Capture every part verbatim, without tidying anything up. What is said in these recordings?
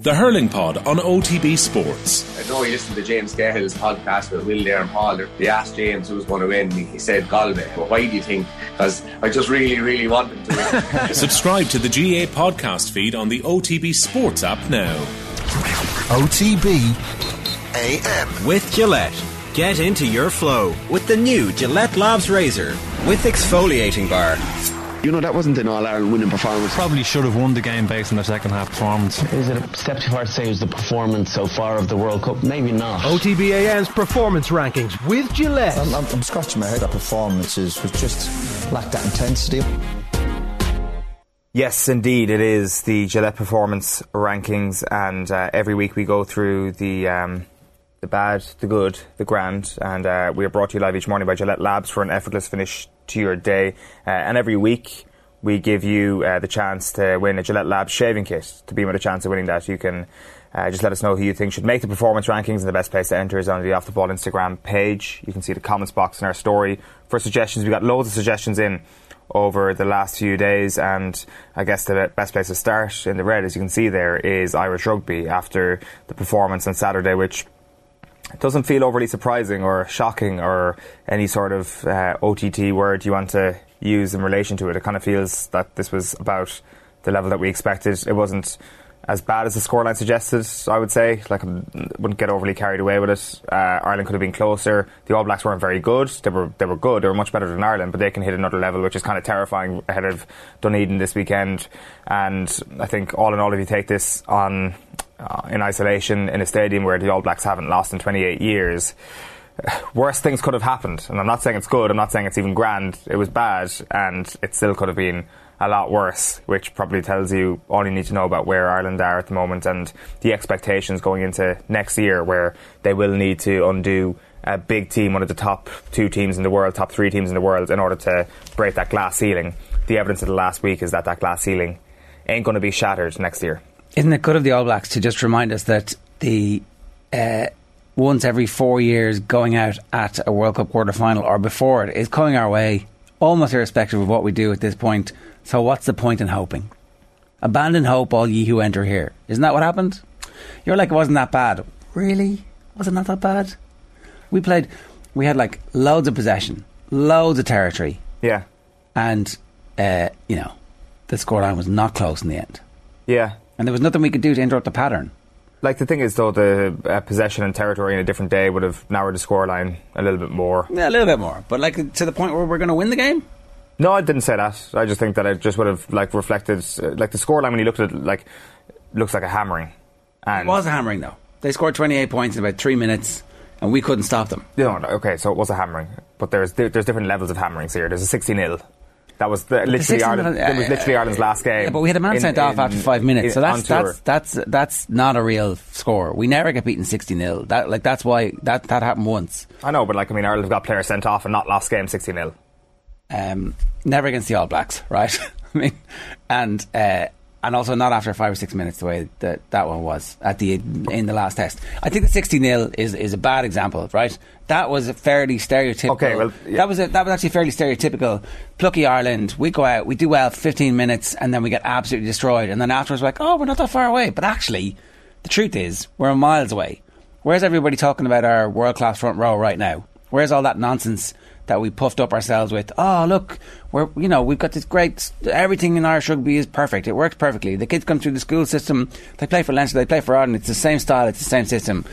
The Hurling Pod on O T B Sports. I know he listened to James Cahill's podcast with Will there and Paul. They asked James who was going to win, and he said Galway. Well, why do you think? Because I just really, really want him to win. Subscribe to the G A A podcast feed on the O T B Sports app now. O T B A M. With Gillette. Get into your flow with the new Gillette Labs razor with exfoliating bar. You know, that wasn't an All-Ireland winning performance. Probably should have won the game based on their second half performance. Is it a step too far to say it was the performance so far of the World Cup? Maybe not. O T B A M's performance rankings with Gillette. I'm, I'm, I'm scratching my head. That performance is, was just lacked that intensity. Yes, indeed, it is the Gillette performance rankings, and uh, every week we go through the... Um, The bad, the good, the grand, and uh, we are brought to you live each morning by Gillette Labs for an effortless finish to your day. Uh, and every week we give you uh, the chance to win a Gillette Labs shaving kit. To be with a chance of winning that, you can uh, just let us know who you think should make the performance rankings, and the best place to enter is on the Off The Ball Instagram page. You can see the comments box in our story for suggestions. We got loads of suggestions in over the last few days, and I guess the best place to start in the red, as you can see there, is Irish Rugby after the performance on Saturday, which... it doesn't feel overly surprising or shocking or any sort of uh, O T T word you want to use in relation to it. It kind of feels that this was about the level that we expected. It wasn't as bad as the scoreline suggested, I would say. Like, I wouldn't get overly carried away with it. Uh, Ireland could have been closer. The All Blacks weren't very good. They were they were good. They were much better than Ireland, but they can hit another level, which is kind of terrifying ahead of Dunedin this weekend. And I think all in all, if you take this on... Uh, in isolation in a stadium where the All Blacks haven't lost in twenty-eight years, worse things could have happened. And I'm not saying it's good, I'm not saying it's even grand, it was bad, and it still could have been a lot worse, which probably tells you all you need to know about where Ireland are at the moment and the expectations going into next year, where they will need to undo a big team, one of the top two teams in the world, top three teams in the world, in order to break that glass ceiling. The evidence of the last week is that that glass ceiling ain't going to be shattered next year. Isn't it good of the All Blacks to just remind us that the uh, once every four years going out at a World Cup quarter final or before it is coming our way, almost irrespective of what we do at this point. So what's the point in hoping? Abandon hope, all ye who enter here. Isn't that what happened? You're like, it wasn't that bad. Really? Was it not that bad? We played, we had like loads of possession, loads of territory. Yeah. And, uh, you know, the scoreline was not close in the end. Yeah. And there was nothing we could do to interrupt the pattern. Like, the thing is, though, the uh, possession and territory in a different day would have narrowed the scoreline a little bit more. Yeah, a little bit more. But, like, to the point where we're going to win the game? No, I didn't say that. I just think that I just would have, like, reflected... Uh, like, the scoreline, when you looked at it, like, looks like a hammering. And it was a hammering, though. They scored twenty-eight points in about three minutes, and we couldn't stop them. No, no, okay, so it was a hammering. But there's there's different levels of hammerings here. There's a sixty nil. That was the, literally Ireland, uh, was literally Ireland's last game. Yeah, but we had a man in, sent off in, after five minutes, in, so that's that's, that's that's that's not a real score. We never get beaten sixty nil. That like that's why that, that happened once. I know, but like I mean, Ireland got players sent off and not lost game sixty nil. Um, never against the All Blacks, right? I mean, and uh, and also not after five or six minutes the way that that one was at the in the last test. I think the sixty nil is is a bad example, right? That was a fairly stereotypical. Okay, well, yeah. that was a, that was actually fairly stereotypical. Plucky Ireland, we go out, we do well for fifteen minutes, and then we get absolutely destroyed. And then afterwards, we're like, oh, we're not that far away. But actually, the truth is, we're miles away. Where's everybody talking about our world class front row right now? Where's all that nonsense that we puffed up ourselves with? Oh, look, we're you know we've got this great. Everything in Irish rugby is perfect. It works perfectly. The kids come through the school system. They play for Leinster. They play for Ireland. It's the same style. It's the same system.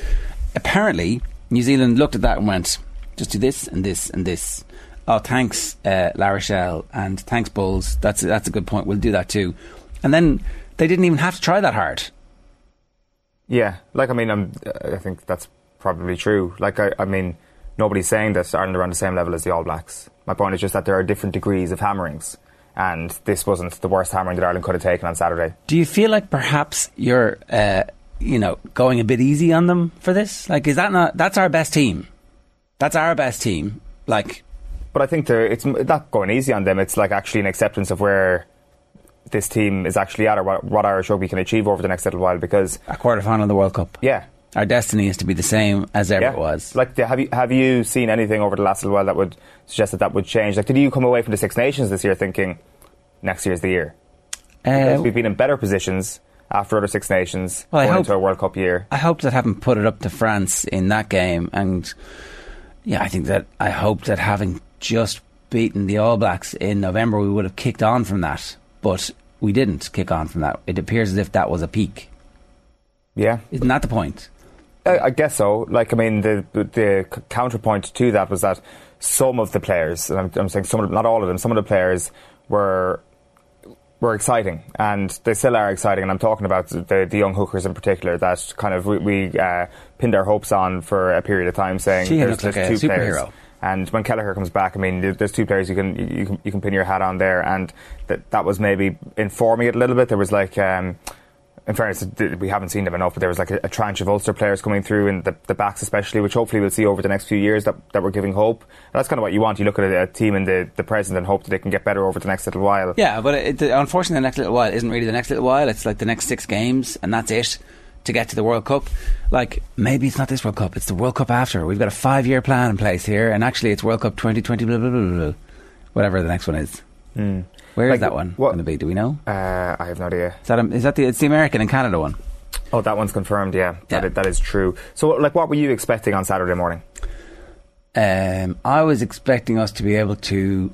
Apparently. New Zealand looked at that and went, just do this and this and this. Oh, thanks, uh, La Rochelle, and thanks, Bulls. That's a, that's a good point. We'll do that too. And then they didn't even have to try that hard. Yeah, like, I mean, I'm, I think that's probably true. Like, I, I mean, nobody's saying that Ireland are on the same level as the All Blacks. My point is just that there are different degrees of hammerings, and this wasn't the worst hammering that Ireland could have taken on Saturday. Do you feel like perhaps you're... Uh, you know, going a bit easy on them for this? Like, is that not... That's our best team. That's our best team. Like... But I think it's not going easy on them. It's, like, actually an acceptance of where this team is actually at, or what, what Irish rugby can achieve over the next little while, because... A quarter-final of the World Cup. Yeah. Our destiny is to be the same as ever yeah. it was. Like, have you have you seen anything over the last little while that would suggest that that would change? Like, did you come away from the Six Nations this year thinking, next year's the year? Uh, because we've been in better positions... after other Six Nations, well, going hope, into a World Cup year. I hope that having put it up to France in that game, and yeah, I think that I hope that having just beaten the All Blacks in November, we would have kicked on from that. But we didn't kick on from that. It appears as if that was a peak. Yeah. Isn't that the point? I, I guess so. Like, I mean, the the counterpoint to that was that some of the players, and I'm, I'm saying some of them, not all of them, some of the players were were exciting, and they still are exciting. And I'm talking about the, the young hookers in particular that kind of we, we uh, pinned our hopes on for a period of time, saying she there's, there's like two players. And when Kelleher comes back, I mean, there's two players you can you can, you can pin your hat on there, and that that was maybe informing it a little bit. There was like, um, in fairness, we haven't seen them enough, but there was like a, a tranche of Ulster players coming through, and the, the backs especially, which hopefully we'll see over the next few years, that, that we're giving hope. And that's kind of what you want. You look at a, a team in the, the present and hope that they can get better over the next little while. Yeah, but it, unfortunately, the next little while isn't really the next little while. It's like the next six games, and that's it to get to the World Cup. Like, maybe it's not this World Cup, it's the World Cup after. We've got a five-year plan in place here, and actually it's World Cup twenty twenty, blah, blah, blah, blah, blah. Whatever the next one is. Mm. Where like, is that one going to be? Do we know? Uh, I have no idea. Is that, a, is that the? It's the American and Canada one. Oh, that one's confirmed. Yeah, yeah. That, is, that is true. So, like, what were you expecting on Saturday morning? Um, I was expecting us to be able to,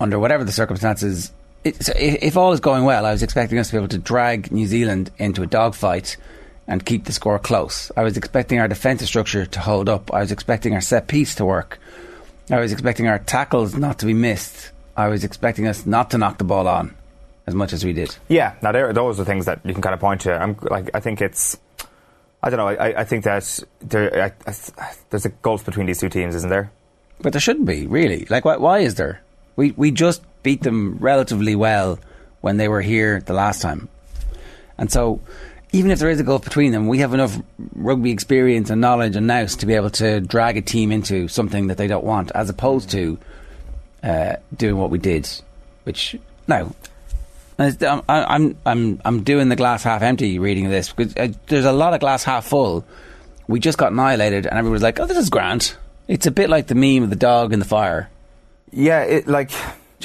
under whatever the circumstances, it, so if, if all is going well, I was expecting us to be able to drag New Zealand into a dogfight and keep the score close. I was expecting our defensive structure to hold up. I was expecting our set piece to work. I was expecting our tackles not to be missed. I was expecting us not to knock the ball on as much as we did. Yeah, now there, those are things that you can kind of point to. I'm like, I think it's, I don't know. I, I think that there, I, I, there's a gulf between these two teams, isn't there? But there shouldn't be, really. Like, why, why is there? We we just beat them relatively well when they were here the last time, and so even if there is a gulf between them, we have enough rugby experience and knowledge and nous to be able to drag a team into something that they don't want, as opposed to. Uh, doing what we did, which no, I'm I'm I'm I'm doing the glass half empty reading of this, because uh, there's a lot of glass half full. We just got annihilated, and everyone's like, "Oh, this is grand." It's a bit like the meme of the dog in the fire. Yeah, it like. Do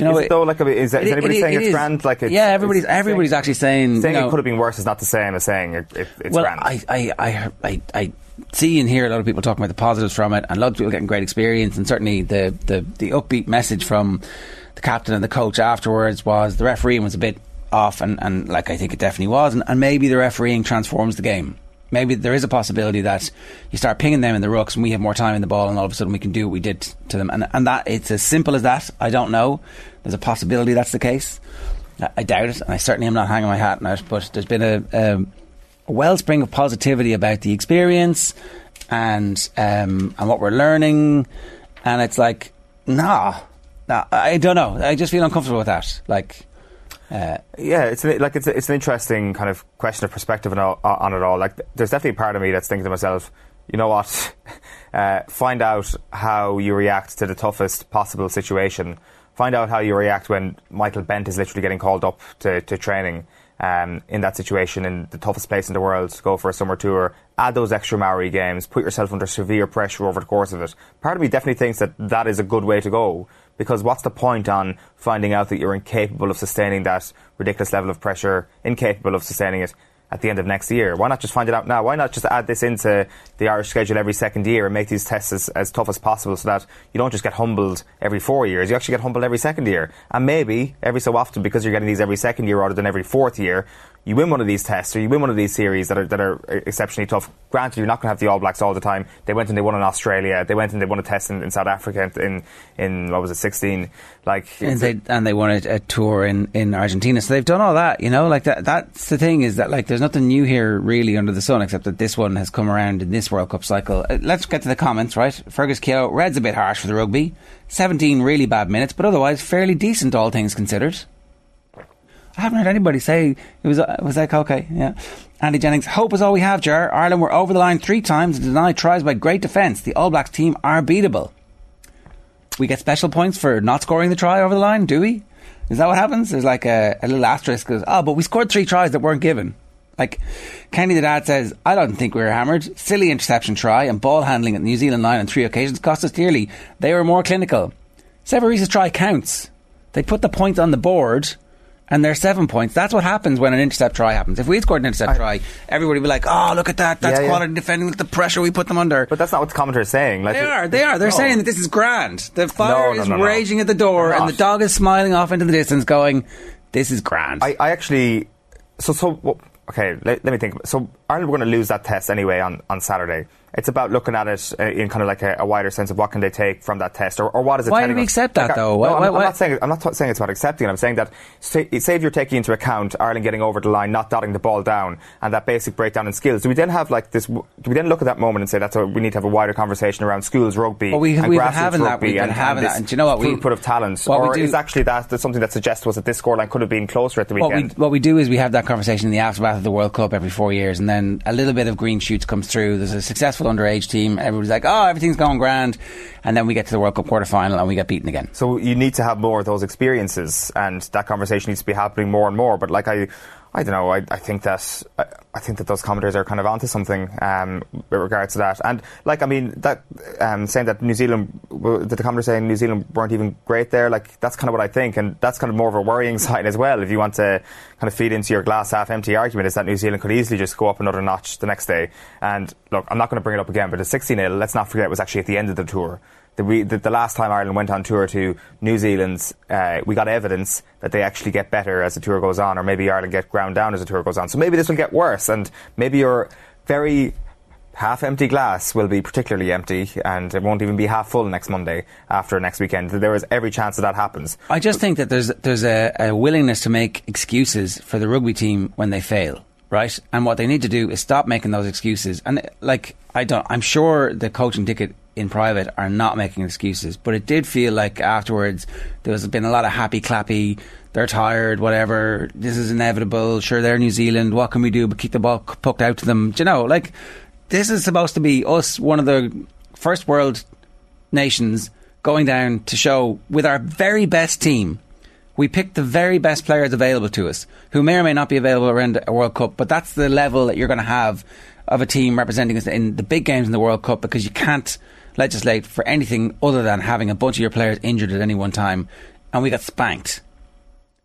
you know? Is it, though, like, is, that, is it, anybody it, saying it it's is, grand? Like, it's, yeah, everybody's it's everybody's saying, actually saying saying you know, it could have been worse is not the same as saying it, it, it's well, grand. I I I I. I see and hear a lot of people talking about the positives from it, and a lot of people getting great experience, and certainly the, the, the upbeat message from the captain and the coach afterwards was the refereeing was a bit off, and, and like I think it definitely was, and, and maybe the refereeing transforms the game. Maybe there is a possibility that you start pinging them in the rucks and we have more time in the ball, and all of a sudden we can do what we did to them, and, and that it's as simple as that. I don't know, there's a possibility that's the case. I, I doubt it, and I certainly am not hanging my hat on it, but there's been a um A wellspring of positivity about the experience and um, and what we're learning, and it's like nah, nah I don't know, I just feel uncomfortable with that. Like uh, yeah it's an, like it's, a, it's an interesting kind of question of perspective on, all, on it all. Like, there's definitely a part of me that's thinking to myself, you know what, uh, find out how you react to the toughest possible situation. Find out how you react when Michael Bent is literally getting called up to, to training Um, in that situation, in the toughest place in the world to go for a summer tour. Add those extra Maori games, put yourself under severe pressure over the course of it. Part of me definitely thinks that that is a good way to go, because what's the point on finding out that you're incapable of sustaining that ridiculous level of pressure, incapable of sustaining it at the end of next year? Why not just find it out now? Why not just add this into the Irish schedule every second year and make these tests as, as tough as possible, so that you don't just get humbled every four years, you actually get humbled every second year. And maybe every so often, because you're getting these every second year rather than every fourth year, you win one of these tests, or you win one of these series that are that are exceptionally tough. Granted, you're not going to have the All Blacks all the time. They went and they won in Australia. They went and they won a test in, in South Africa in, in what was it, sixteen? Like, and they and they won a, a tour in, in Argentina. So they've done all that, you know. Like that. That's the thing, is that like there's nothing new here really under the sun, except that this one has come around in this World Cup cycle. Uh, let's get to the comments, right? Fergus Keogh, Red's a bit harsh for the rugby. seventeen really bad minutes, but otherwise fairly decent, all things considered. I haven't heard anybody say it was was like okay, yeah. Andy Jennings, hope is all we have, Jar. Ireland were over the line three times and denied tries by great defence. The All Blacks team are beatable. We get special points for not scoring the try over the line, do we? Is that what happens? There's like a, a little asterisk goes, oh, but we scored three tries that weren't given. Like, Kenny the Dad says, I don't think we were hammered. Silly interception try and ball handling at the New Zealand line on three occasions cost us dearly. They were more clinical. Severise's try counts. They put the point on the board. And they're seven points. That's what happens when an intercept try happens. If we scored an intercept I, try, everybody would be like, oh, look at that. That's yeah, quality yeah. defending with the pressure we put them under. But that's not what the commentator is saying. Like, they are. They are. They're no. saying that this is grand. The fire no, no, is no, no, raging no. at the door and the dog is smiling off into the distance going, this is grand. I, I actually... So, so well, okay, let, let me think. So Ireland were going to lose that test anyway on, on Saturday. It's about looking at it uh, in kind of like a, a wider sense of what can they take from that test, or, or what is it? Why do we accept that, like, though? No, why, I'm, why, I'm why? not saying I'm not t- saying it's about accepting. It. I'm saying that say, say if you're taking into account Ireland getting over the line, not dotting the ball down, and that basic breakdown in skills. Do we then have like this? Do we then look at that moment and say that's a, we need to have a wider conversation around schools rugby well, we, and we've grassroots having rugby that, and, having and this that. Do you know what we, throughput of talent? Or do, is actually that that's something that suggests was that this scoreline could have been closer at the weekend? What we, what we do is we have that conversation in the aftermath of the World Cup every four years, and then a little bit of green shoots comes through. There's a successful underage team, everybody's like, oh, everything's going grand, and then we get to the World Cup quarterfinal and we get beaten again. So you need to have more of those experiences, and that conversation needs to be happening more and more. But like I I don't know I, I think that I, I think that those commentators are kind of onto something um, with regards to that. And like I mean that um, saying that New Zealand that the commentators saying New Zealand weren't even great there, like that's kind of what I think, and that's kind of more of a worrying sign as well if you want to kind of feed into your glass half empty argument, is that New Zealand could easily just go up another notch the next day. And look, I'm not going to bring it up again, but the sixty nil, let's not forget it was actually at the end of the tour. The, we, the, the last time Ireland went on tour to New Zealand, uh, we got evidence that they actually get better as the tour goes on, or maybe Ireland get ground down as the tour goes on. So maybe this will get worse, and maybe your very half-empty glass will be particularly empty, and it won't even be half-full next Monday after next weekend. There is every chance that that happens. I just think that there's, there's a, a willingness to make excuses for the rugby team when they fail. Right, and what they need to do is stop making those excuses. And like, I don't, I'm sure the coaching ticket in private are not making excuses, but it did feel like afterwards there's been a lot of happy clappy. They're tired, whatever. This is inevitable. Sure, they're New Zealand. What can we do but keep the ball poked out to them? Do you know, like this is supposed to be us, one of the first world nations, going down to show with our very best team. We picked the very best players available to us, who may or may not be available around a World Cup, but that's the level that you're going to have of a team representing us in the big games in the World Cup, because you can't legislate for anything other than having a bunch of your players injured at any one time. And we got spanked.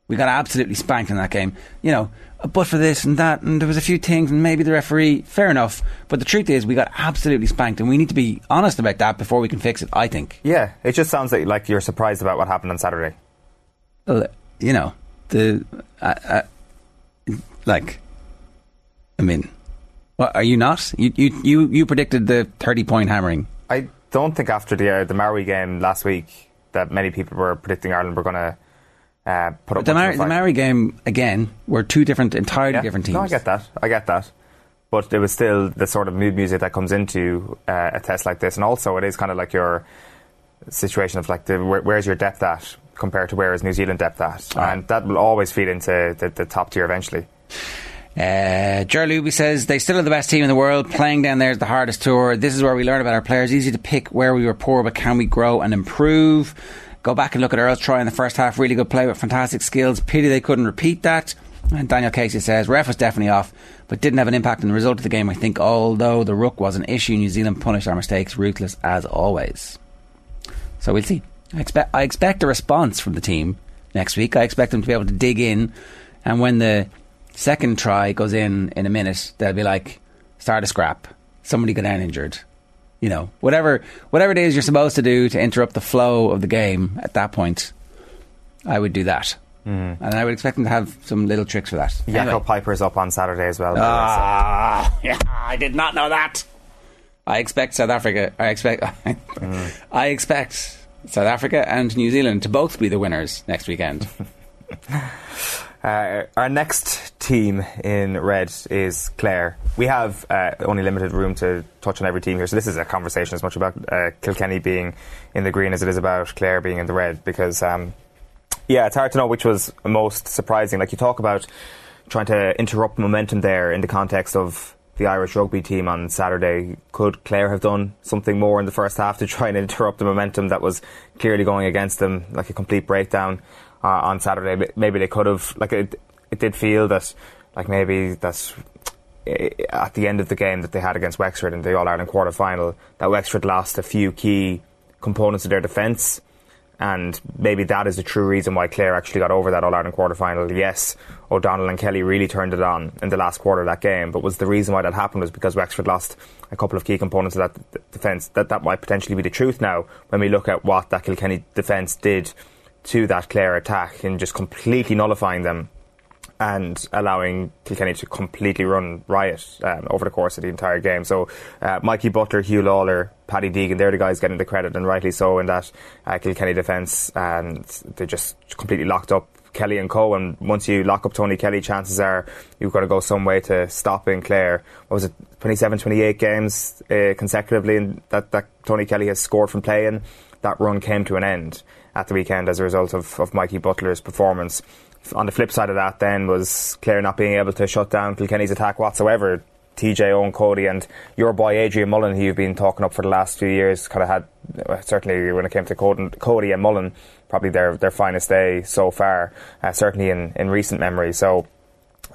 We got absolutely spanked in that game. You know, but for this and that, and there was a few things, and maybe the referee, fair enough. But the truth is, we got absolutely spanked, and we need to be honest about that before we can fix it, I think. Yeah, it just sounds like you're surprised about what happened on Saturday. Well, you know, the uh, uh, like, I mean, what, are you not? You, you you you predicted the thirty-point hammering. I don't think after the uh, the Maori game last week that many people were predicting Ireland were going to uh, put up. But the Maori, the Maori game again were two different, entirely yeah. different teams. No, I get that. I get that. But it was still the sort of mood music that comes into uh, a test like this, and also it is kind of like your situation of like, the, where, where's your depth at? Compared to where is New Zealand depth at, right. And that will always feed into the, the top tier eventually. Uh, Ger Luby says they still are the best team in the world. Playing down there is the hardest tour. This is where we learn about our players. Easy to pick where we were poor, but can we grow and improve? Go back and look at Earl's try in the first half. Really good play with fantastic skills. Pity they couldn't repeat that. And Daniel Casey says ref was definitely off, but didn't have an impact on the result of the game, I think. Although the ruck was an issue, New Zealand punished our mistakes, ruthless as always. So we'll see. I expect, I expect a response from the team next week. I expect them to be able to dig in, and when the second try goes in in a minute, they'll be like, start a scrap. Somebody got down injured. You know, whatever whatever it is you're supposed to do to interrupt the flow of the game at that point, I would do that. Mm. And I would expect them to have some little tricks for that. Anyway. Jaco Piper's up on Saturday as well. Ah, uh, yeah, I did not know that. I expect South Africa. I expect... mm. I expect... South Africa and New Zealand to both be the winners next weekend. uh, our next team in red is Clare. We have uh, only limited room to touch on every team here, so this is a conversation as much about uh, Kilkenny being in the green as it is about Clare being in the red, because um, yeah, it's hard to know which was most surprising. Like, you talk about trying to interrupt momentum there in the context of the Irish rugby team on Saturday. Could Clare have done something more in the first half to try and interrupt the momentum that was clearly going against them, like a complete breakdown uh, on Saturday? Maybe they could have. Like, it, it did feel that, like, maybe that's at the end of the game that they had against Wexford in the All Ireland quarter final, that Wexford lost a few key components of their defence. And maybe that is the true reason why Clare actually got over that All-Ireland quarter-final. Yes, O'Donnell and Kelly really turned it on in the last quarter of that game, but was the reason why that happened was because Wexford lost a couple of key components of that defence. That that might potentially be the truth now when we look at what that Kilkenny defence did to that Clare attack and just completely nullifying them and allowing Kilkenny to completely run riot um, over the course of the entire game. So uh, Mikey Butler, Hugh Lawler, Paddy Deegan, they're the guys getting the credit, and rightly so, in that uh, Kilkenny defence, and they just completely locked up Kelly and co. And once you lock up Tony Kelly, chances are you've got to go some way to stopping Clare. What was it, twenty-seven, twenty-eight games uh, consecutively, and that, that Tony Kelly has scored from play, and that run came to an end at the weekend as a result of, of Mikey Butler's performance. On the flip side of that then was Clare not being able to shut down Kilkenny's attack whatsoever. T J Owen Cody and your boy Adrian Mullen, who you've been talking up for the last few years, kind of had, certainly when it came to Cody and Mullen, probably their their finest day so far, uh, certainly in, in recent memory. So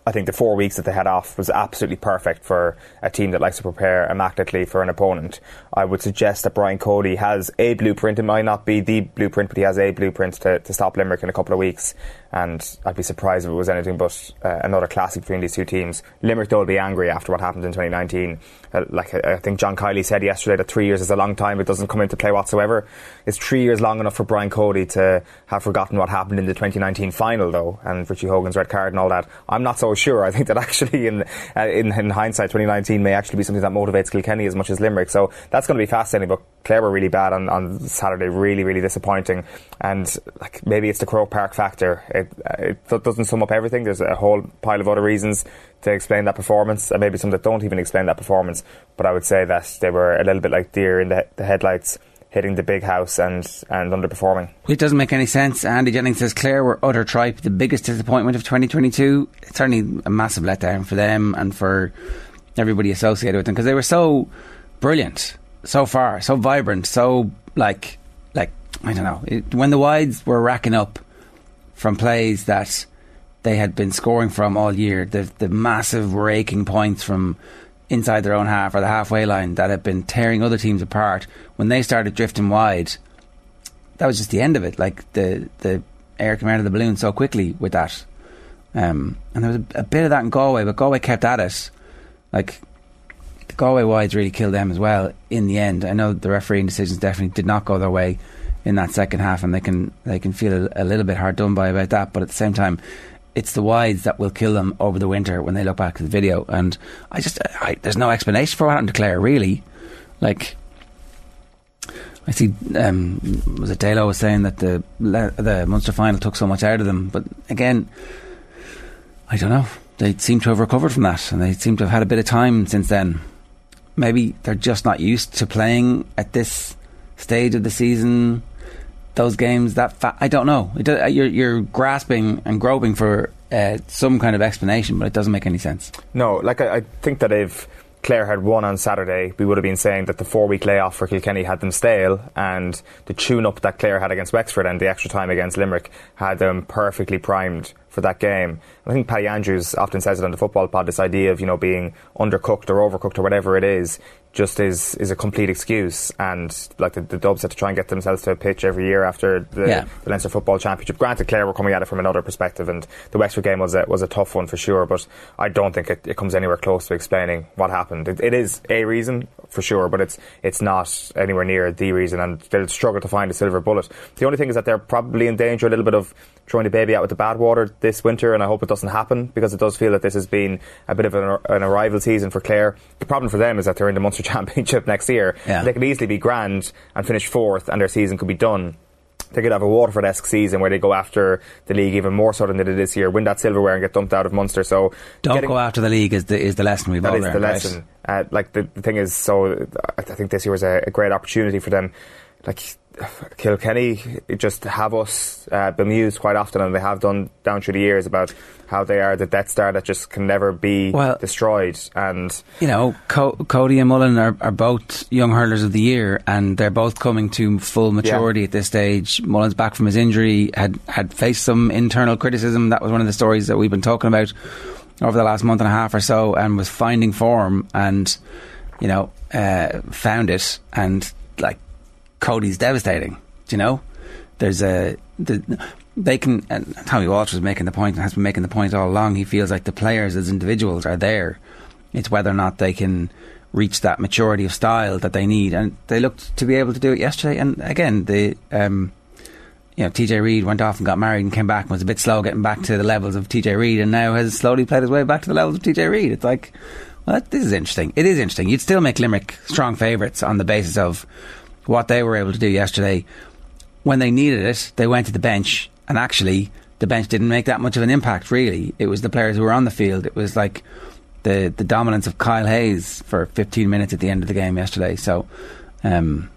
I think the four weeks that they had off was absolutely perfect for a team that likes to prepare immaculately for an opponent. I would suggest that Brian Cody has a blueprint. It might not be the blueprint, but he has a blueprint to, to stop Limerick in a couple of weeks. And I'd be surprised if it was anything but uh, another classic between these two teams. Limerick, though, will be angry after what happened in twenty nineteen. Uh, like I think John Kiley said yesterday, that three years is a long time. It doesn't come into play whatsoever. It's three years long enough for Brian Cody to have forgotten what happened in the twenty nineteen final, though, and Richie Hogan's red card and all that. I'm not so sure. I think that actually, in uh, in, in hindsight, twenty nineteen may actually be something that motivates Kilkenny as much as Limerick. So that's going to be fascinating. But Clare were really bad on, on Saturday, really, really disappointing. And like, maybe it's the Croke Park factor. It, it doesn't sum up everything. There's a whole pile of other reasons to explain that performance, and maybe some that don't even explain that performance. But I would say that they were a little bit like deer in the, the headlights, hitting the big house and, and underperforming. It doesn't make any sense. Andy Jennings says Clare were utter tripe, the biggest disappointment of twenty twenty-two. It's certainly a massive letdown for them and for everybody associated with them, because they were so brilliant so far, so vibrant, so like, like I don't know, it, when the wides were racking up from plays that they had been scoring from all year, the the massive raking points from inside their own half or the halfway line that had been tearing other teams apart, when they started drifting wide, that was just the end of it. Like the, the air came out of the balloon so quickly with that. Um, and there was a, a bit of that in Galway, but Galway kept at it. Like the Galway wides really killed them as well in the end. I know the refereeing decisions definitely did not go their way in that second half, and they can they can feel a, a little bit hard done by about that, but at the same time, it's the wides that will kill them over the winter when they look back to the video. And I just I, there's no explanation for what happened to Clare, really. Like I see, um, was it Dalo was saying that the the Munster final took so much out of them, but again, I don't know. They seem to have recovered from that, and they seem to have had a bit of time since then. Maybe they're just not used to playing at this stage of the season. Those games, that fa- I don't know. It does, you're, you're grasping and groping for uh, some kind of explanation, but it doesn't make any sense. No, like I, I think that if Clare had won on Saturday, we would have been saying that the four-week layoff for Kilkenny had them stale, and the tune-up that Clare had against Wexford and the extra time against Limerick had them perfectly primed for that game. I think Paddy Andrews often says it on the Football Pod, this idea of, you know, being undercooked or overcooked or whatever it is, just is is a complete excuse. And like the, the Dubs had to try and get themselves to a pitch every year after the, yeah. the Leinster Football Championship. Granted, Clare were coming at it from another perspective, and the Wexford game was a, was a tough one for sure, but I don't think it, it comes anywhere close to explaining what happened. It, it is a reason for sure, but it's it's not anywhere near the reason, and they'll struggle to find a silver bullet. The only thing is that they're probably in danger a little bit of throwing the baby out with the bathwater this winter, and I hope it doesn't happen, because it does feel that this has been a bit of an, an arrival season for Clare. The problem for them is that they're in the Munster Championship next year. Yeah. They could easily be grand and finish fourth, and their season could be done. They could have a Waterford-esque season where they go after the league even more so than they did this year, win that silverware and get dumped out of Munster. So don't getting, go after the league is the, is the lesson we've all learned. That is the lesson. Right? Uh, like the, the thing is, so I think this year was a, a great opportunity for them. Like Kilkenny just have us uh, bemused quite often, and they have done down through the years, about how they are the Death Star that just can never be well, destroyed. And you know, Co- Cody and Mullen are, are both Young Hurlers of the Year, and they're both coming to full maturity yeah. at this stage. Mullen's back from his injury, had, had faced some internal criticism. That was one of the stories that we've been talking about over the last month and a half or so, and was finding form, and you know, uh, found it. And like Cody's devastating, do you know? there's a the, they can. And Tommy Walsh was making the point and has been making the point all along. He feels like the players as individuals are there. It's whether or not they can reach that maturity of style that they need, and they looked to be able to do it yesterday. And again, the um, you know T J Reid went off and got married and came back and was a bit slow getting back to the levels of T J Reid, and now has slowly played his way back to the levels of T J Reid. It's like, well, this is interesting. It is interesting. You'd still make Limerick strong favourites on the basis of what they were able to do yesterday. When they needed it, they went to the bench, and actually the bench didn't make that much of an impact, really. It was the players who were on the field. It was like the the dominance of Kyle Hayes for fifteen minutes at the end of the game yesterday. So, um,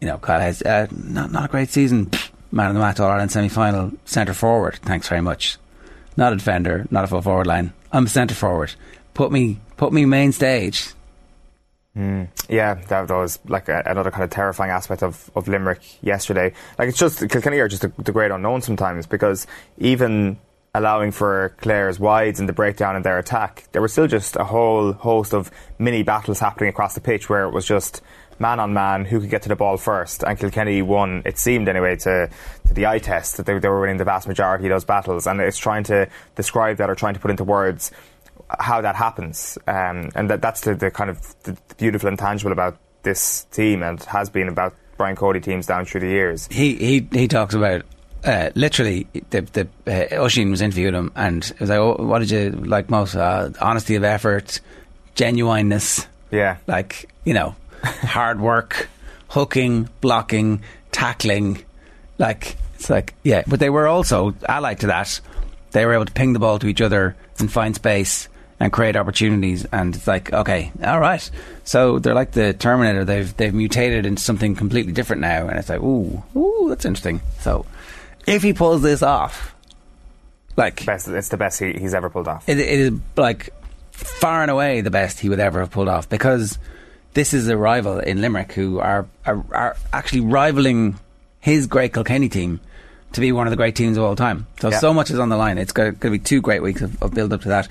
you know, Kyle Hayes, uh, not, not a great season. Man of the match, All-Ireland semi-final, centre forward, thanks very much. Not a defender, not a full forward line. I'm a centre forward. Put me put me main stage. Mm. Yeah, that was like a, another kind of terrifying aspect of, of Limerick yesterday. Like, it's just Kilkenny are just the, the great unknown sometimes, because even allowing for Clare's wides and the breakdown in their attack, there were still just a whole host of mini battles happening across the pitch where it was just man on man, who could get to the ball first. And Kilkenny won, it seemed anyway, to, to the eye test that they, they were winning the vast majority of those battles. And it's trying to describe that, or trying to put into words how that happens, um, and that that's the, the kind of the, the beautiful intangible about this team, and has been about Brian Cody teams down through the years. He he, he talks about uh, literally the the uh, Oisin was interviewing him, and it was like, oh, what did you like most? Uh, honesty of effort, genuineness, yeah, like you know, hard work, hooking, blocking, tackling, like it's like yeah. But they were also allied to that. They were able to ping the ball to each other and find space and create opportunities, and it's like, okay, all right. So they're like the Terminator. They've they've mutated into something completely different now, and it's like, ooh, ooh, that's interesting. So if he pulls this off, like, it's the best, it's the best he, he's ever pulled off. It, it is like far and away the best he would ever have pulled off, because this is a rival in Limerick who are are, are actually rivaling his great Kilkenny team to be one of the great teams of all time. So, yeah. so much is on the line. It's going to be two great weeks of, of build-up to that.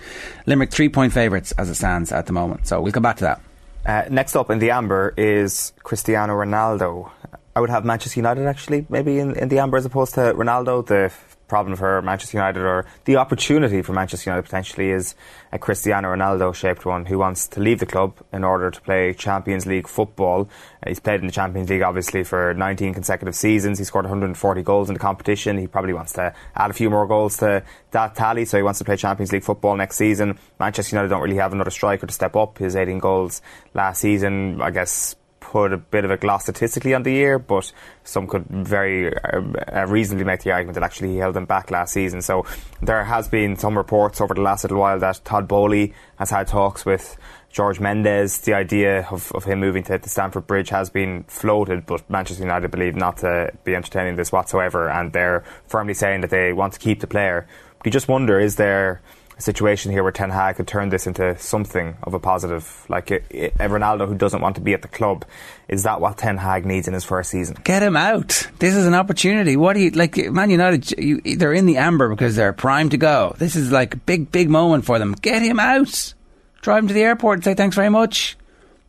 Limerick three-point favourites as it stands at the moment. So, we'll come back to that. Uh, next up in the amber is Cristiano Ronaldo. I would have Manchester United, actually, maybe in, in the amber as opposed to Ronaldo. The problem for Manchester United, or the opportunity for Manchester United potentially, is a Cristiano Ronaldo-shaped one who wants to leave the club in order to play Champions League football. He's played in the Champions League, obviously, for nineteen consecutive seasons. He scored one hundred forty goals in the competition. He probably wants to add a few more goals to that tally, so he wants to play Champions League football next season. Manchester United don't really have another striker to step up. His eighteen goals last season, I guess, put a bit of a gloss statistically on the year, but some could very uh, reasonably make the argument that actually he held them back last season. So there has been some reports over the last little while that Todd Bowley has had talks with George Mendes. The idea of, of him moving to, to Stamford Bridge has been floated, but Manchester United believe not to be entertaining this whatsoever, and they're firmly saying that they want to keep the player. But you just wonder, is there situation here where Ten Hag could turn this into something of a positive, like a, a Ronaldo who doesn't want to be at the club? Is that what Ten Hag needs in his first season? Get him out. This is an opportunity. What do you like? Man United, you, they're in the amber because they're primed to go. This is like a big, big moment for them. Get him out. Drive him to the airport and say thanks very much.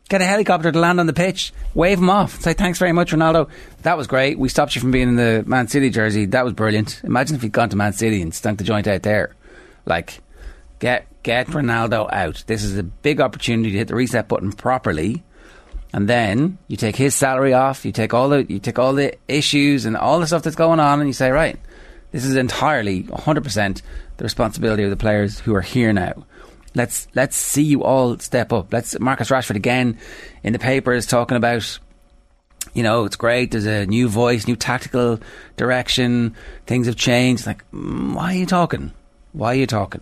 Get a helicopter to land on the pitch. Wave him off. Say thanks very much, Ronaldo. That was great. We stopped you from being in the Man City jersey. That was brilliant. Imagine if he'd gone to Man City and stunk the joint out there. Like, Get get Ronaldo out. This is a big opportunity to hit the reset button properly, and then you take his salary off. You take all the you take all the issues and all the stuff that's going on, and you say, right, this is entirely one hundred percent the responsibility of the players who are here now. Let's let's see you all step up. Let's Marcus Rashford again in the papers talking about, you know, it's great. There's a new voice, new tactical direction. Things have changed. Like, why are you talking? Why are you talking?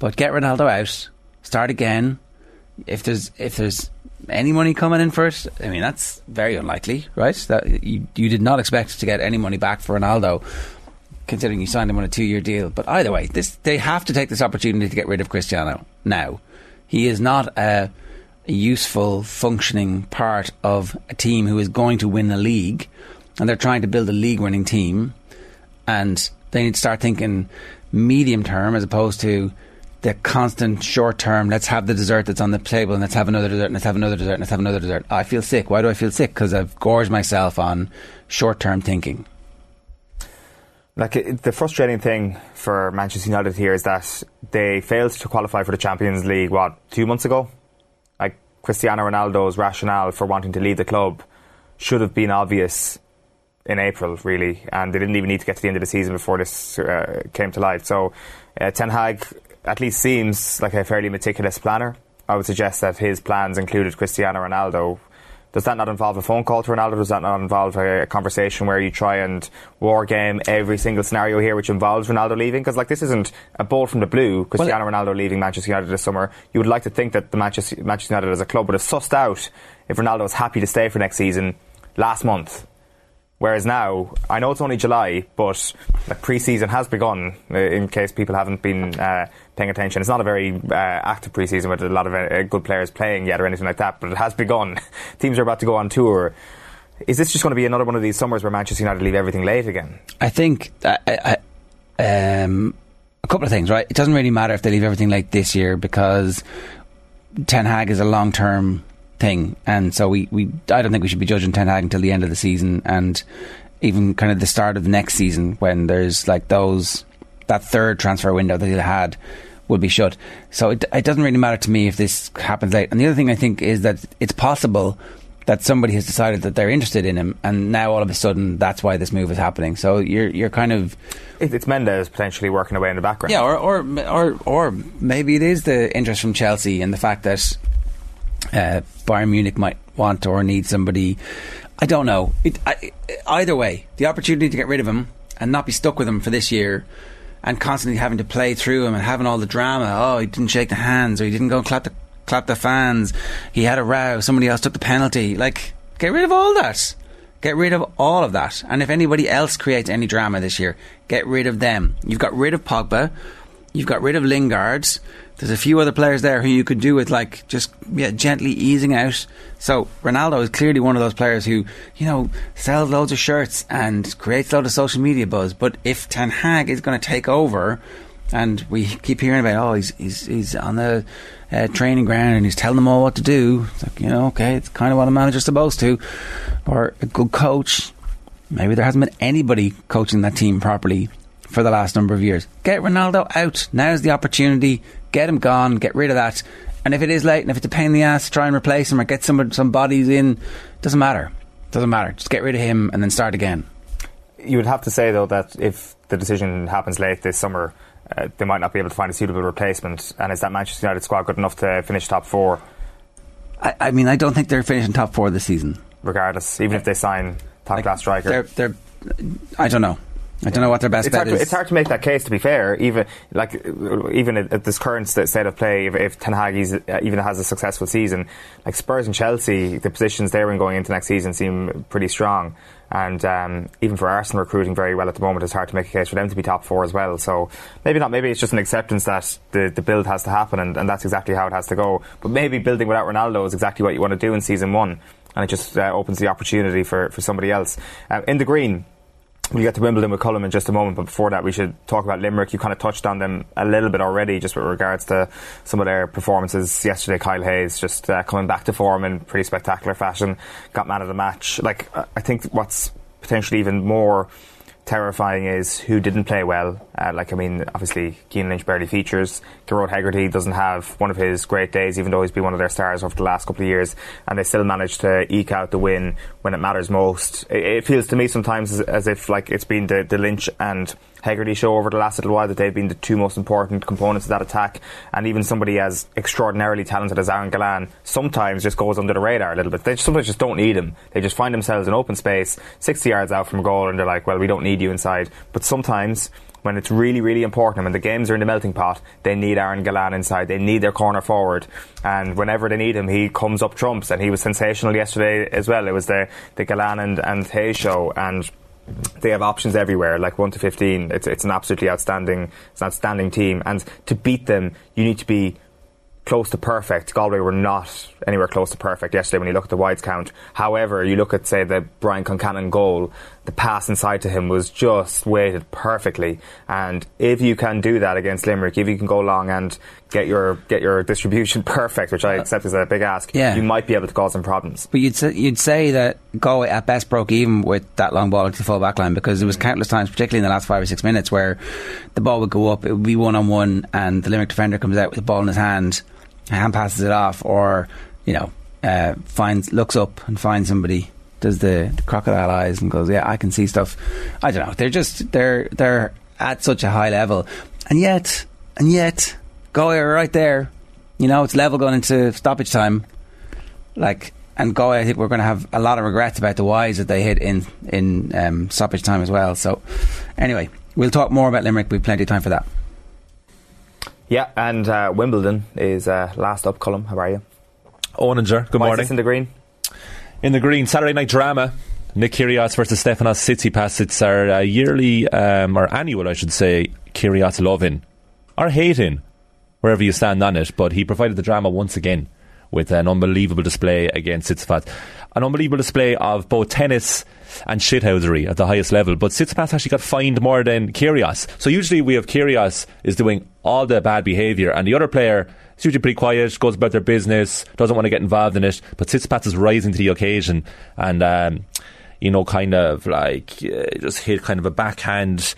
But get Ronaldo out. Start again. If there's if there's any money coming in for it, I mean, that's very unlikely, right? That you you did not expect to get any money back for Ronaldo, considering you signed him on a two-year deal. But either way, this they have to take this opportunity to get rid of Cristiano now. He is not a, a useful, functioning part of a team who is going to win the league, and they're trying to build a league-winning team, and they need to start thinking medium-term as opposed to the constant short term, let's have the dessert that's on the table and let's have another dessert and let's have another dessert and let's have another dessert. I feel sick. Why do I feel sick? Because I've gorged myself on short term thinking. Like it, the frustrating thing for Manchester United here is that they failed to qualify for the Champions League, what, two months ago? Like, Cristiano Ronaldo's rationale for wanting to leave the club should have been obvious in April, really, and they didn't even need to get to the end of the season before this uh, came to light. So uh, Ten Hag at least seems like a fairly meticulous planner. I would suggest that his plans included Cristiano Ronaldo. Does that not involve a phone call to Ronaldo? Does that not involve a conversation where you try and war game every single scenario here which involves Ronaldo leaving? Because like, this isn't a bolt from the blue, Cristiano well, Ronaldo leaving Manchester United this summer. You would like to think that the Manchester, Manchester United as a club would have sussed out if Ronaldo was happy to stay for next season last month. Whereas now, I know it's only July, but like, pre-season has begun, in case people haven't been uh, paying attention. It's not a very uh, active pre-season with a lot of uh, good players playing yet or anything like that, but it has begun. Teams are about to go on tour. Is this just going to be another one of these summers where Manchester United leave everything late again? I think I, I, um, a couple of things, right? It doesn't really matter if they leave everything late this year because Ten Hag is a long-term thing, and so we, we I don't think we should be judging Ten Hag until the end of the season and even kind of the start of the next season, when there's like those, that third transfer window that he had will be shut. So it, it doesn't really matter to me if this happens late. And the other thing I think is that it's possible that somebody has decided that they're interested in him, and now all of a sudden that's why this move is happening. So you're you're kind of, it's Mendes potentially working away in the background. Yeah, or or or, or maybe it is the interest from Chelsea and the fact that Uh, Bayern Munich might want or need somebody. I don't know. It, I, either way, the opportunity to get rid of him and not be stuck with him for this year and constantly having to play through him and having all the drama. Oh, he didn't shake the hands, or he didn't go and clap the, clap the fans. He had a row. Somebody else took the penalty. Like, get rid of all that. Get rid of all of that. And if anybody else creates any drama this year, get rid of them. You've got rid of Pogba. You've got rid of Lingard. There's a few other players there who you could do with, like, just yeah, gently easing out. So Ronaldo is clearly one of those players who, you know, sells loads of shirts and creates loads of social media buzz. But if Ten Hag is going to take over, and we keep hearing about, oh, he's he's he's on the uh, training ground and he's telling them all what to do. It's like, you know, okay, it's kind of what a manager's supposed to, or a good coach. Maybe there hasn't been anybody coaching that team properly for the last number of years. Get Ronaldo out. Now's the opportunity. Get him gone. Get rid of that. And if it is late, and if it's a pain in the ass, try and replace him or get some some bodies in. Doesn't matter. Doesn't matter. Just get rid of him and then start again. You would have to say, though, that if the decision happens late this summer, uh, they might not be able to find a suitable replacement. And is that Manchester United squad good enough to finish top four? I, I mean, I don't think they're finishing top four this season. Regardless, even if they sign top-class like, striker. They're, they're, I don't know. I don't know what their best it's bet to, is. It's hard to make that case, to be fair. Even like even at this current state of play, if, if Ten Hag uh, even has a successful season, like Spurs and Chelsea, the positions they're in going into next season seem pretty strong. And um, even for Arsenal recruiting very well at the moment, it's hard to make a case for them to be top four as well. So maybe not. Maybe it's just an acceptance that the, the build has to happen, and, and that's exactly how it has to go. But maybe building without Ronaldo is exactly what you want to do in season one, and it just uh, opens the opportunity for, for somebody else. Uh, in the green, we'll get to Wimbledon with Cullum in just a moment, but before that we should talk about Limerick. You kind of touched on them a little bit already, just with regards to some of their performances yesterday. Kyle Hayes just uh, coming back to form in pretty spectacular fashion, got man of the match. Like, I think what's potentially even more terrifying is who didn't play well. Uh, like, I mean, obviously Keane Lynch barely features. Gerard Hegarty doesn't have one of his great days, even though he's been one of their stars over the last couple of years, and they still managed to eke out the win when it matters most. It, it feels to me sometimes as, as if like it's been the, the Lynch and Hegarty show over the last little while, that they've been the two most important components of that attack, and even somebody as extraordinarily talented as Aaron Gillane sometimes just goes under the radar a little bit. They sometimes just don't need him. They just find themselves in open space sixty yards out from goal and they're like, well, we don't need you inside. But sometimes when it's really, really important, when the games are in the melting pot, they need Aaron Gillane inside. They need their corner forward. And whenever they need him, he comes up trumps. And he was sensational yesterday as well. It was the, the Gillane and, and Hayes show. And they have options everywhere, like one to fifteen. It's, it's an absolutely outstanding, it's an outstanding team. And to beat them, you need to be close to perfect. Galway were not anywhere close to perfect yesterday when you look at the wides count. However, you look at, say, the Brian Concannon goal, the pass inside to him was just weighted perfectly. And if you can do that against Limerick, if you can go long and get your get your distribution perfect, which I accept is a big ask, yeah. you might be able to cause some problems. But you'd say, you'd say that Galway at best broke even with that long ball to the full back line, because there was countless times, particularly in the last five or six minutes, where the ball would go up, it would be one on one, and the Limerick defender comes out with the ball in his hand, hand passes it off, or you know, uh, finds looks up and finds somebody. Does the, the crocodile eyes and goes, yeah, I can see stuff. I don't know. They're just they're they're at such a high level, and yet and yet Galway are right there. You know, it's level going into stoppage time. Like, and Galway, I think we're going to have a lot of regrets about the wides that they hit in in um, stoppage time as well. So, anyway, we'll talk more about Limerick. We've plenty of time for that. Yeah, and uh, Wimbledon is uh, last up. Colm, how are you? Owen and Ger, good Why morning. Is this in the green? In the green, Saturday night drama. Nick Kyrgios versus Stefanos Tsitsipas. It's our uh, yearly, um, or annual, I should say, Kyrgios loving or hating, wherever you stand on it. But he provided the drama once again with an unbelievable display against Tsitsipas. An unbelievable display of both tennis and shithousery at the highest level. But Tsitsipas actually got fined more than Kyrgios. So usually we have Kyrgios is doing all the bad behaviour, and the other player is usually pretty quiet, goes about their business, doesn't want to get involved in it. But Tsitsipas is rising to the occasion and, um, you know, kind of like uh, just hit kind of a backhand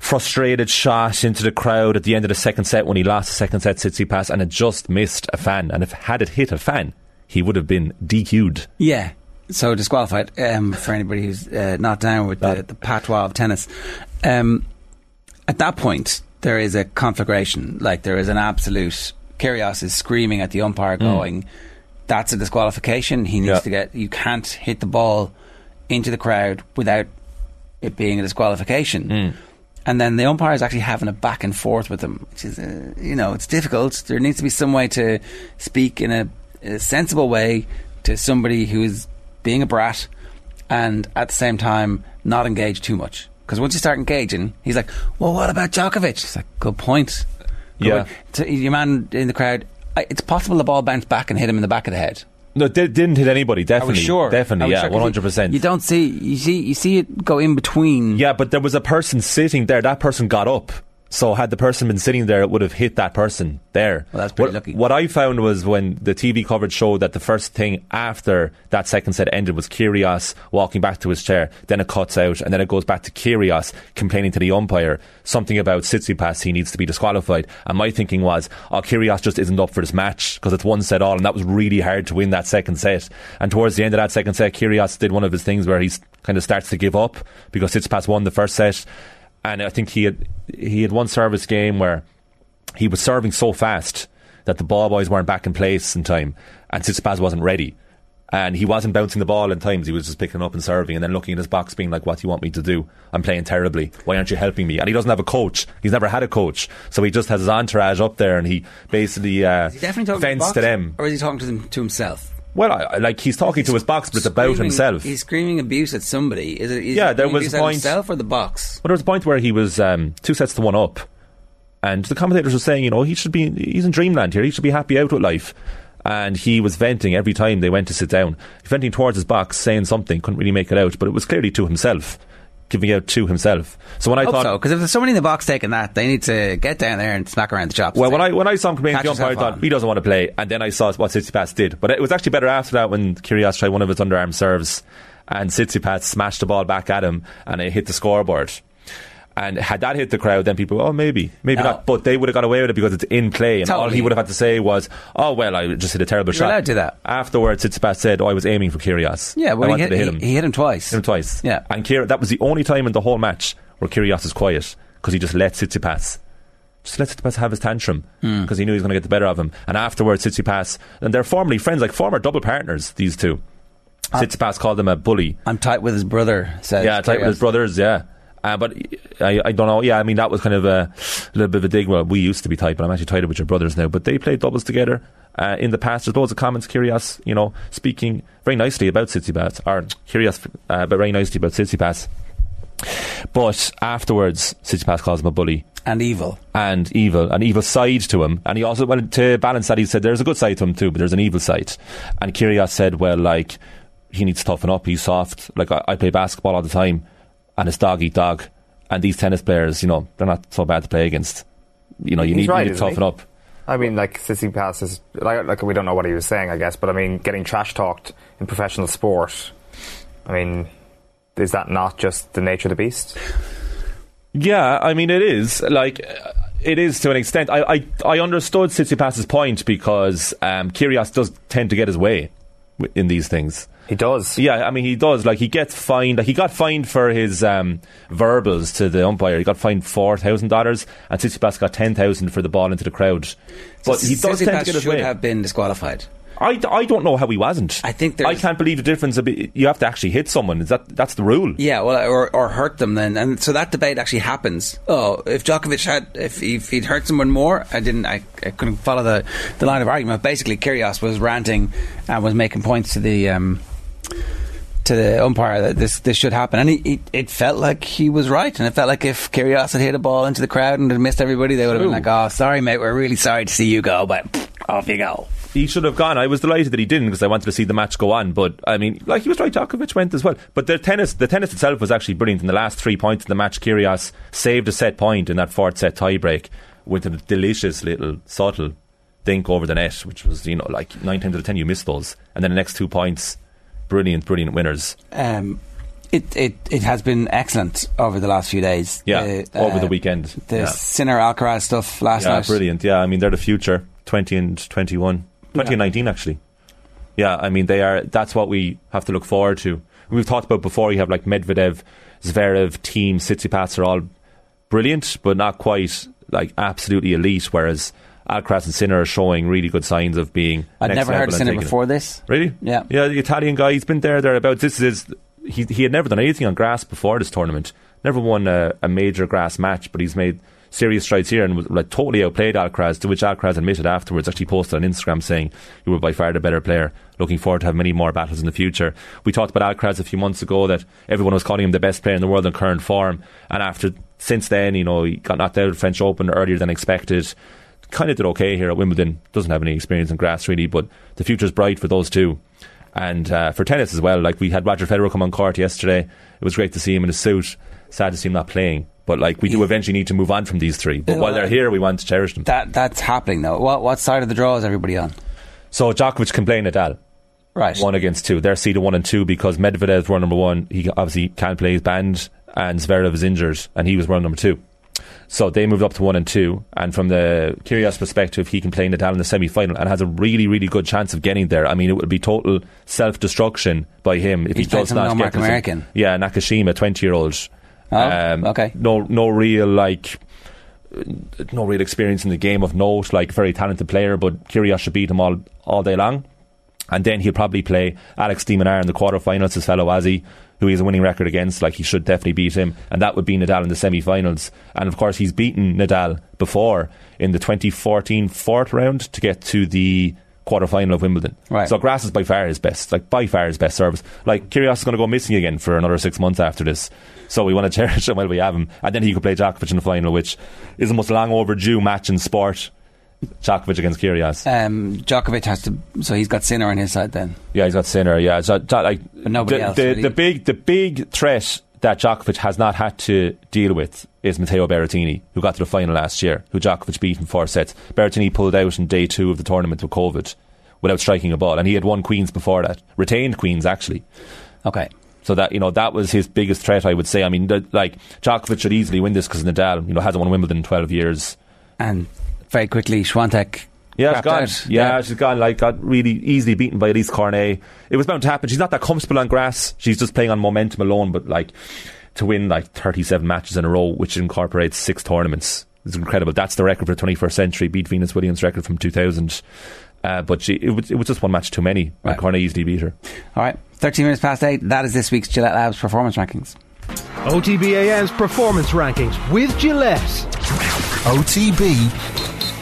frustrated shot into the crowd at the end of the second set when he lost the second set, Tsitsipas, and it just missed a fan. And if had it hit a fan, he would have been D Q'd. Yeah, so disqualified um, for anybody who's uh, not down with the, the patois of tennis. Um, at that point, there is a conflagration. Like, there is an absolute... Kyrgios is screaming at the umpire going, mm. that's a disqualification. He needs yeah. to get... You can't hit the ball into the crowd without it being a disqualification. Mm. And then the umpire is actually having a back and forth with them, which is, uh, you know, it's difficult. There needs to be some way to speak in a, a sensible way to somebody who is being a brat and at the same time not engage too much. Because once you start engaging, he's like, well, what about Djokovic? It's like, good point. Good yeah. point. To your man in the crowd, it's possible the ball bounced back and hit him in the back of the head. No, it didn't hit anybody. Definitely, sure. Definitely, yeah, one hundred percent. You don't see, you see, you see it go in between. Yeah, but there was a person sitting there. That person got up. So had the person been sitting there, it would have hit that person there. Well, that's pretty what, lucky. What I found was when the T V coverage showed that the first thing after that second set ended was Kyrgios walking back to his chair, then it cuts out, and then it goes back to Kyrgios complaining to the umpire, something about Tsitsipas, he needs to be disqualified. And my thinking was, oh, Kyrgios just isn't up for this match, because it's one set all, and that was really hard to win that second set. And towards the end of that second set, Kyrgios did one of his things where he kind of starts to give up, because Tsitsipas won the first set. And I think he had he had one service game where he was serving so fast that the ball boys weren't back in place in time, and Tsitsipas wasn't ready, and he wasn't bouncing the ball in times. He was just picking up and serving, and then looking at his box, being like, "What do you want me to do? I'm playing terribly. Why aren't you helping me?" And he doesn't have a coach. He's never had a coach, so he just has his entourage up there, and he basically uh, is he definitely talking fends to, the box, to them, or is he talking to them to himself? Well, I, like he's talking he's to his box, but it's about himself. He's screaming abuse at somebody. Is it? Is yeah, there was a point. Himself or the box? Well, there was a point where he was um, two sets to one up, and the commentators were saying, you know, he should be. He's in dreamland here. He should be happy out with life. And he was venting every time they went to sit down. He was venting towards his box, saying something. Couldn't really make it out, but it was clearly to himself, giving out to himself. So when I, I hope thought, because so, if there's somebody in the box taking that, they need to get down there and smack around the chops. Well, when I when I saw him coming in, I thought he doesn't want to play, and then I saw what Tsitsipas did. But it was actually better after that when Kyrgios tried one of his underarm serves, and Tsitsipas smashed the ball back at him, and it hit the scoreboard. And had that hit the crowd, then people, oh, maybe, maybe no. not. But they would have got away with it because it's in play. And totally. All he would have had to say was, oh, well, I just hit a terrible You're shot. You're allowed to do that. Afterwards, Tsitsipas said, oh, I was aiming for Kyrgios. Yeah, well, he hit, hit him. He, he hit him twice. Hit him twice. Yeah. And Kyr- that was the only time in the whole match where Kyrgios is quiet, because he just let Tsitsipas. Just let Tsitsipas have his tantrum, because mm. he knew he was going to get the better of him. And afterwards, Tsitsipas, and they're formerly friends, like former double partners, these two. I'm, Tsitsipas called him a bully. I'm tight with his brother, says Yeah, Kyrgios. Tight with his brothers, yeah. Uh, but I, I don't know. Yeah, I mean, that was kind of a, a little bit of a dig. Well, we used to be tight, but I'm actually tighter with your brothers now. But they played doubles together uh, in the past. There's loads of comments. Kyrgios, you know, speaking very nicely about Tsitsipas, or Kyrgios, uh, but very nicely about Tsitsipas. But afterwards, Tsitsipas calls him a bully. And evil. And evil. An evil side to him. And he also, well, to balance that, he said there's a good side to him too, but there's an evil side. And Kyrgios said, well, like, he needs to toughen up, he's soft. Like, I, I play basketball all the time, and it's dog eat dog. And these tennis players, you know, they're not so bad to play against. You know, you he's need, right, you need to toughen he? up. I mean, like, Tsitsipas is... Like, like, we don't know what he was saying, I guess, but, I mean, getting trash-talked in professional sport, I mean, is that not just the nature of the beast? Yeah, I mean, it is. Like, it is to an extent. I I, I understood Tsitsipas's point because um, Kyrgios does tend to get his way in these things. He does. Yeah, I mean, he does. Like, he gets fined. Like, he got fined for his um, verbals to the umpire. He got fined four thousand dollars, and Tsitsipas got ten thousand dollars for the ball into the crowd. But so he does Tsitsipas tend to get his way. Tsitsipas should have been disqualified. I, I don't know how he wasn't. I think I can't believe the difference. You have to actually hit someone. Is that that's the rule? Yeah, well, or or hurt them then. And so that debate actually happens. Oh, if Djokovic had, if, if he'd hurt someone more, I didn't, I, I couldn't follow the, the line of argument. Basically, Kyrgios was ranting and was making points to the um, to the umpire that this this should happen. And he, he, it felt like he was right. And it felt like if Kyrgios had hit a ball into the crowd and had missed everybody, they would have been like, oh, sorry, mate, we're really sorry to see you go, but off you go. He should have gone. I was delighted that he didn't because I wanted to see the match go on. But, I mean, like, he was right, Djokovic went as well. But the tennis the tennis itself was actually brilliant. In the last three points of the match, Kyrgios saved a set point in that fourth set tiebreak with a delicious little subtle dink over the net, which was, you know, like nine times out of ten you miss those. And then the next two points, brilliant, brilliant winners. Um, it, it, it has been excellent over the last few days. Yeah, the, uh, over the weekend. The yeah. Sinner Alcaraz stuff last yeah, night. Yeah, brilliant. Yeah, I mean, they're the future. twenty and twenty-one. twenty nineteen, actually. Yeah, I mean, they are. That's what we have to look forward to. We've talked about before, you have like Medvedev, Zverev, Thiem, Tsitsipas are all brilliant, but not quite like absolutely elite, whereas Alcaraz and Sinner are showing really good signs of being. I'd never heard of Sinner before this. Really? Yeah. Yeah, the Italian guy, he's been there, thereabouts. This is, he, he had never done anything on grass before this tournament. Never won a, a major grass match, but he's made serious strides here and was, like, totally outplayed Alcaraz, to which Alcaraz admitted afterwards, actually posted on Instagram saying, you were by far the better player, looking forward to have many more battles in the future. We talked about Alcaraz a few months ago that everyone was calling him the best player in the world in current form, and after since then, you know, he got knocked out of the French Open earlier than expected, kind of did okay here at Wimbledon, doesn't have any experience in grass really, but the future's bright for those two. And uh, for tennis as well, like, we had Roger Federer come on court yesterday. It was great to see him in a suit, sad to see him not playing. But, like, we do eventually need to move on from these three. But well, while they're here, we want to cherish them. That That's happening, though. What what side of the draw is everybody on? So, Djokovic can play Nadal. Right. One against two. They're seeded one and two because Medvedev were number one. He obviously can't play, his banned, and Zverev is injured, and he was world number two. So, they moved up to one and two. And from the Kyrgios perspective, he can play Nadal in the semi-final and has a really, really good chance of getting there. I mean, it would be total self-destruction by him if He's he does not get American. Yeah, Nakashima, twenty-year-old. Oh, um, okay. No, no real like, no real experience in the game of note. Like, very talented player, but Kyrgios should beat him all all day long. And then he'll probably play Alex de Minaur in the quarterfinals. His fellow Aussie, who he has a winning record against, like, he should definitely beat him. And that would be Nadal in the semi-finals. And of course, he's beaten Nadal before in the twenty fourteen fourth round to get to the quarterfinal of Wimbledon. Right. So grass is by far his best, like by far his best service. Like, Kyrgios is going to go missing again for another six months after this. So we want to cherish him while we have him. And then he could play Djokovic in the final, which is the most long overdue match in sport. Djokovic against Kyrgios. Um, Djokovic has to, so he's got Sinner on his side then. Yeah, he's got Sinner. Yeah, so, like, but nobody the, else. The, really. the big, the big threat that Djokovic has not had to deal with is Matteo Berrettini, who got to the final last year, who Djokovic beat in four sets. Berrettini pulled out in day two of the tournament with COVID without striking a ball, and he had won Queens before that, retained Queens actually. Okay. So that, you know, that was his biggest threat, I would say. I mean, the, like, Djokovic should easily win this because Nadal, you know, hasn't won Wimbledon in twelve years. And very quickly, Świątek. Yeah, she's gone. Yeah, yeah, she's gone. Like, got really easily beaten by Elise Cornet. It was bound to happen. She's not that comfortable on grass. She's just playing on momentum alone. But, like, to win like thirty-seven matches in a row, which incorporates six tournaments, is incredible. That's the record for the twenty-first century. Beat Venus Williams' record from two thousand. Uh, but she, it was, it was just one match too many. Right. And Cornet easily beat her. All right. thirteen minutes past eight. That is this week's Gillette Labs Performance Rankings. O T B A M's Performance Rankings with Gillette. O T B